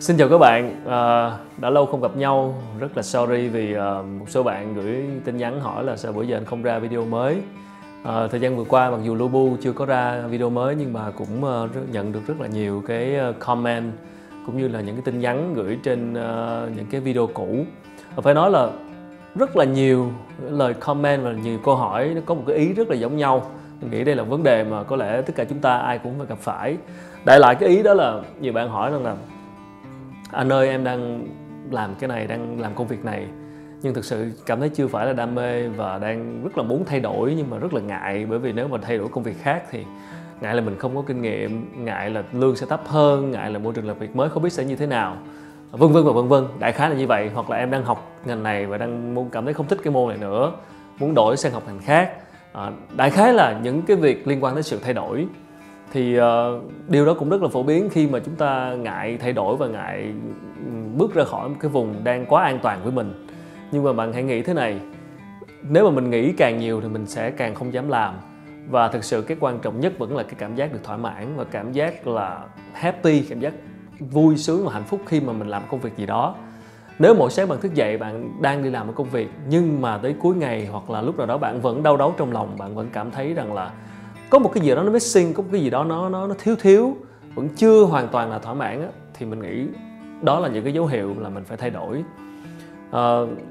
Xin chào các bạn, đã lâu không gặp nhau. Rất là sorry vì một số bạn gửi tin nhắn hỏi là sao bữa giờ anh không ra video mới. Thời gian vừa qua mặc dù Lô Bu chưa có ra video mới nhưng mà cũng nhận được rất là nhiều cái comment cũng như là những cái tin nhắn gửi trên những cái video cũ. Phải nói là rất là nhiều lời comment và nhiều câu hỏi nó có một cái ý rất là giống nhau. Mình nghĩ đây là vấn đề mà có lẽ tất cả chúng ta ai cũng phải gặp phải. Đại loại cái ý đó là nhiều bạn hỏi rằng là anh ơi, em đang làm cái này, đang làm công việc này nhưng thực sự cảm thấy chưa phải là đam mê và đang rất là muốn thay đổi nhưng mà rất là ngại, bởi vì nếu mà thay đổi công việc khác thì ngại là mình không có kinh nghiệm, ngại là lương sẽ thấp hơn, ngại là môi trường làm việc mới không biết sẽ như thế nào, vân vân và vân vân. Đại khái là như vậy. Hoặc là em đang học ngành này và đang cảm thấy không thích cái môn này nữa, muốn đổi sang học ngành khác. Đại khái là những cái việc liên quan đến sự thay đổi thì điều đó cũng rất là phổ biến khi mà chúng ta ngại thay đổi và ngại bước ra khỏi một cái vùng đang quá an toàn với mình. Nhưng mà bạn hãy nghĩ thế này, nếu mà mình nghĩ càng nhiều thì mình sẽ càng không dám làm. Và thực sự cái quan trọng nhất vẫn là cái cảm giác được thỏa mãn và cảm giác là happy, cảm giác vui sướng và hạnh phúc khi mà mình làm công việc gì đó. Nếu mỗi sáng bạn thức dậy bạn đang đi làm một công việc nhưng mà tới cuối ngày hoặc là lúc nào đó bạn vẫn đau đớn trong lòng, bạn vẫn cảm thấy rằng là có một cái gì đó nó missing, có một cái gì đó nó thiếu, vẫn chưa hoàn toàn là thỏa mãn á, thì mình nghĩ đó là những cái dấu hiệu là mình phải thay đổi.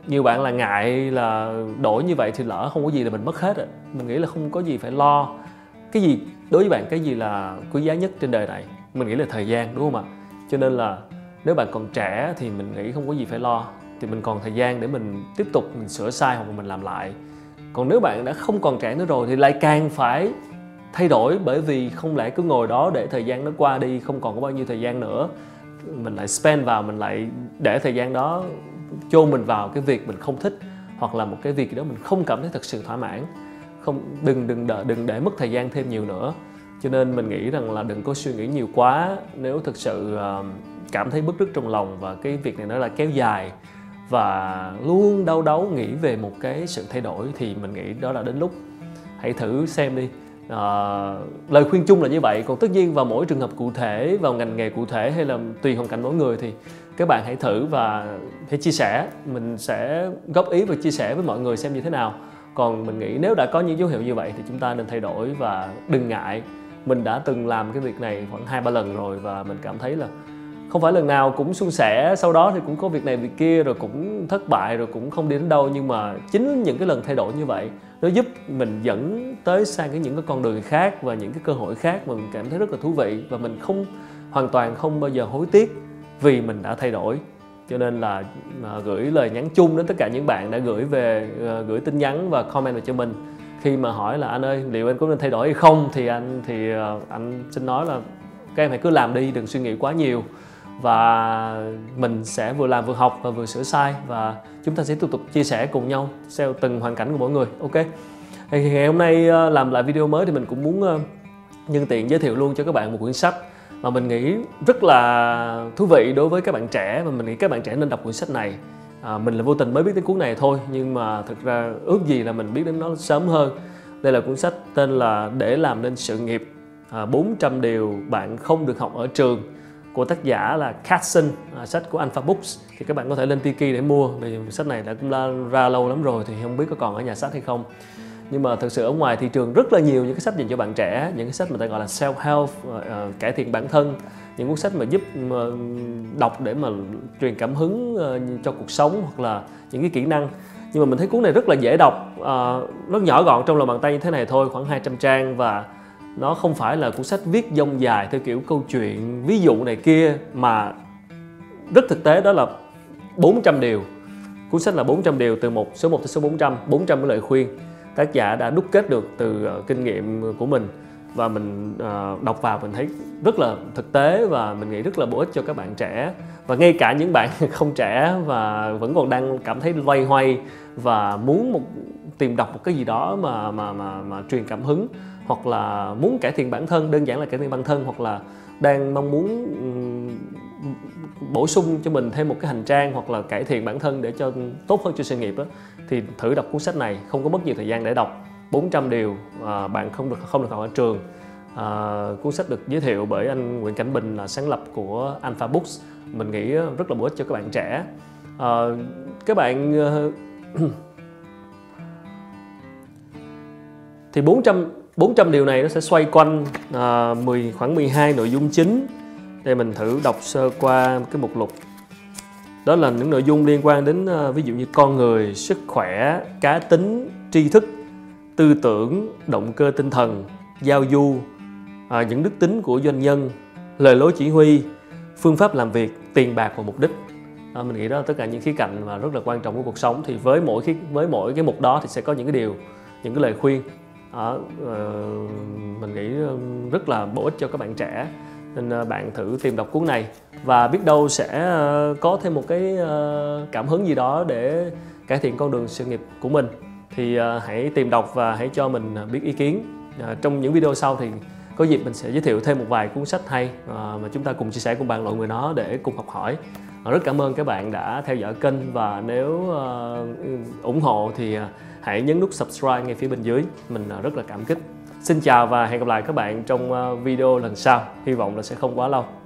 Nhiều bạn là ngại là đổi như vậy thì lỡ không có gì là mình mất hết. Mình nghĩ là không có gì phải lo. Cái gì đối với bạn, cái gì là quý giá nhất trên đời này? Mình nghĩ là thời gian, đúng không ạ? Cho nên là nếu bạn còn trẻ thì mình nghĩ không có gì phải lo, thì mình còn thời gian để mình tiếp tục mình sửa sai hoặc mình làm lại. Còn nếu bạn đã không còn trẻ nữa rồi thì lại càng phải thay đổi, bởi vì không lẽ cứ ngồi đó để thời gian nó qua đi, không còn có bao nhiêu thời gian nữa mình lại spend vào, mình lại để thời gian đó chôn mình vào cái việc mình không thích hoặc là một cái việc đó mình không cảm thấy thật sự thỏa mãn. Đừng để mất thời gian thêm nhiều nữa. Cho nên mình nghĩ rằng là đừng có suy nghĩ nhiều quá. Nếu thực sự cảm thấy bứt rứt trong lòng và cái việc này nó là kéo dài và luôn đau đáu nghĩ về một cái sự thay đổi thì mình nghĩ đó là đến lúc hãy thử xem đi. Lời khuyên chung là như vậy. Còn tất nhiên vào mỗi trường hợp cụ thể, vào ngành nghề cụ thể hay là tùy hoàn cảnh mỗi người thì các bạn hãy thử và hãy chia sẻ. Mình sẽ góp ý và chia sẻ với mọi người xem như thế nào. Còn mình nghĩ nếu đã có những dấu hiệu như vậy thì chúng ta nên thay đổi và đừng ngại. Mình đã từng làm cái việc này khoảng 2-3 lần rồi và mình cảm thấy là không phải lần nào cũng suôn sẻ, sau đó thì cũng có việc này việc kia, rồi cũng thất bại, rồi cũng không đi đến đâu. Nhưng mà chính những cái lần thay đổi như vậy nó giúp mình dẫn tới sang những cái con đường khác và những cái cơ hội khác mà mình cảm thấy rất là thú vị, và mình hoàn toàn không bao giờ hối tiếc vì mình đã thay đổi. Cho nên là gửi lời nhắn chung đến tất cả những bạn đã gửi tin nhắn và comment về cho mình khi mà hỏi là anh ơi liệu anh có nên thay đổi hay không, thì anh xin nói là các em hãy cứ làm đi, đừng suy nghĩ quá nhiều. Và mình sẽ vừa làm vừa học và vừa sửa sai, và chúng ta sẽ tiếp tục chia sẻ cùng nhau theo từng hoàn cảnh của mỗi người. Ok, ngày hôm nay làm lại video mới thì mình cũng muốn nhân tiện giới thiệu luôn cho các bạn một quyển sách mà mình nghĩ rất là thú vị đối với các bạn trẻ, và mình nghĩ các bạn trẻ nên đọc quyển sách này. Mình là vô tình mới biết đến cuốn này thôi, nhưng mà thực ra ước gì là mình biết đến nó sớm hơn. Đây là cuốn sách tên là Để Làm Nên Sự Nghiệp, 400 điều bạn không được học ở trường, của tác giả là Catson, sách của Alpha Books. Thì các bạn có thể lên Tiki để mua, vì sách này đã cũng ra lâu lắm rồi thì không biết có còn ở nhà sách hay không. Nhưng mà thực sự ở ngoài thị trường rất là nhiều những cái sách dành cho bạn trẻ, những cái sách mà ta gọi là self-help, cải thiện bản thân, những cuốn sách mà giúp đọc để mà truyền cảm hứng cho cuộc sống hoặc là những cái kỹ năng. Nhưng mà mình thấy cuốn này rất là dễ đọc, rất nhỏ gọn trong lòng bàn tay như thế này thôi, khoảng 200 trang, và nó không phải là cuốn sách viết dông dài theo kiểu câu chuyện, ví dụ này kia, mà rất thực tế. Đó là 400 điều. Cuốn sách là 400 điều từ số 1 tới số 400, 400 cái lời khuyên. Tác giả đã đúc kết được từ kinh nghiệm của mình, và mình đọc vào mình thấy rất là thực tế và mình nghĩ rất là bổ ích cho các bạn trẻ. Và ngay cả những bạn không trẻ và vẫn còn đang cảm thấy loay hoay và muốn tìm đọc một cái gì đó mà truyền cảm hứng, hoặc là muốn cải thiện bản thân, đơn giản là cải thiện bản thân, hoặc là đang mong muốn bổ sung cho mình thêm một cái hành trang hoặc là cải thiện bản thân để cho tốt hơn cho sự nghiệp đó, thì thử đọc cuốn sách này, không có mất nhiều thời gian để đọc. 400 điều bạn không được học ở trường. Cuốn sách được giới thiệu bởi anh Nguyễn Cảnh Bình, là sáng lập của Alpha Books. Mình nghĩ rất là bổ ích cho các bạn trẻ. Các bạn thì 400 điều này nó sẽ xoay quanh khoảng 12 nội dung chính. Đây mình thử đọc sơ qua cái mục lục. Đó là những nội dung liên quan đến ví dụ như con người, sức khỏe, cá tính, tri thức, tư tưởng, động cơ tinh thần, giao du, những đức tính của doanh nhân, lời lối chỉ huy, phương pháp làm việc, tiền bạc và mục đích. Mình nghĩ đó là tất cả những khía cạnh mà rất là quan trọng của cuộc sống. Thì với mỗi cái mục đó thì sẽ có những cái điều, những cái lời khuyên. Mình nghĩ rất là bổ ích cho các bạn trẻ, nên bạn thử tìm đọc cuốn này và biết đâu sẽ có thêm một cái cảm hứng gì đó để cải thiện con đường sự nghiệp của mình. Thì hãy tìm đọc và hãy cho mình biết ý kiến. Trong những video sau thì có dịp mình sẽ giới thiệu thêm một vài cuốn sách hay mà chúng ta cùng chia sẻ, cùng bàn luận về nó để cùng học hỏi. Rất cảm ơn các bạn đã theo dõi kênh, và nếu ủng hộ thì hãy nhấn nút subscribe ngay phía bên dưới. Mình rất là cảm kích. Xin chào và hẹn gặp lại các bạn trong video lần sau. Hy vọng là sẽ không quá lâu.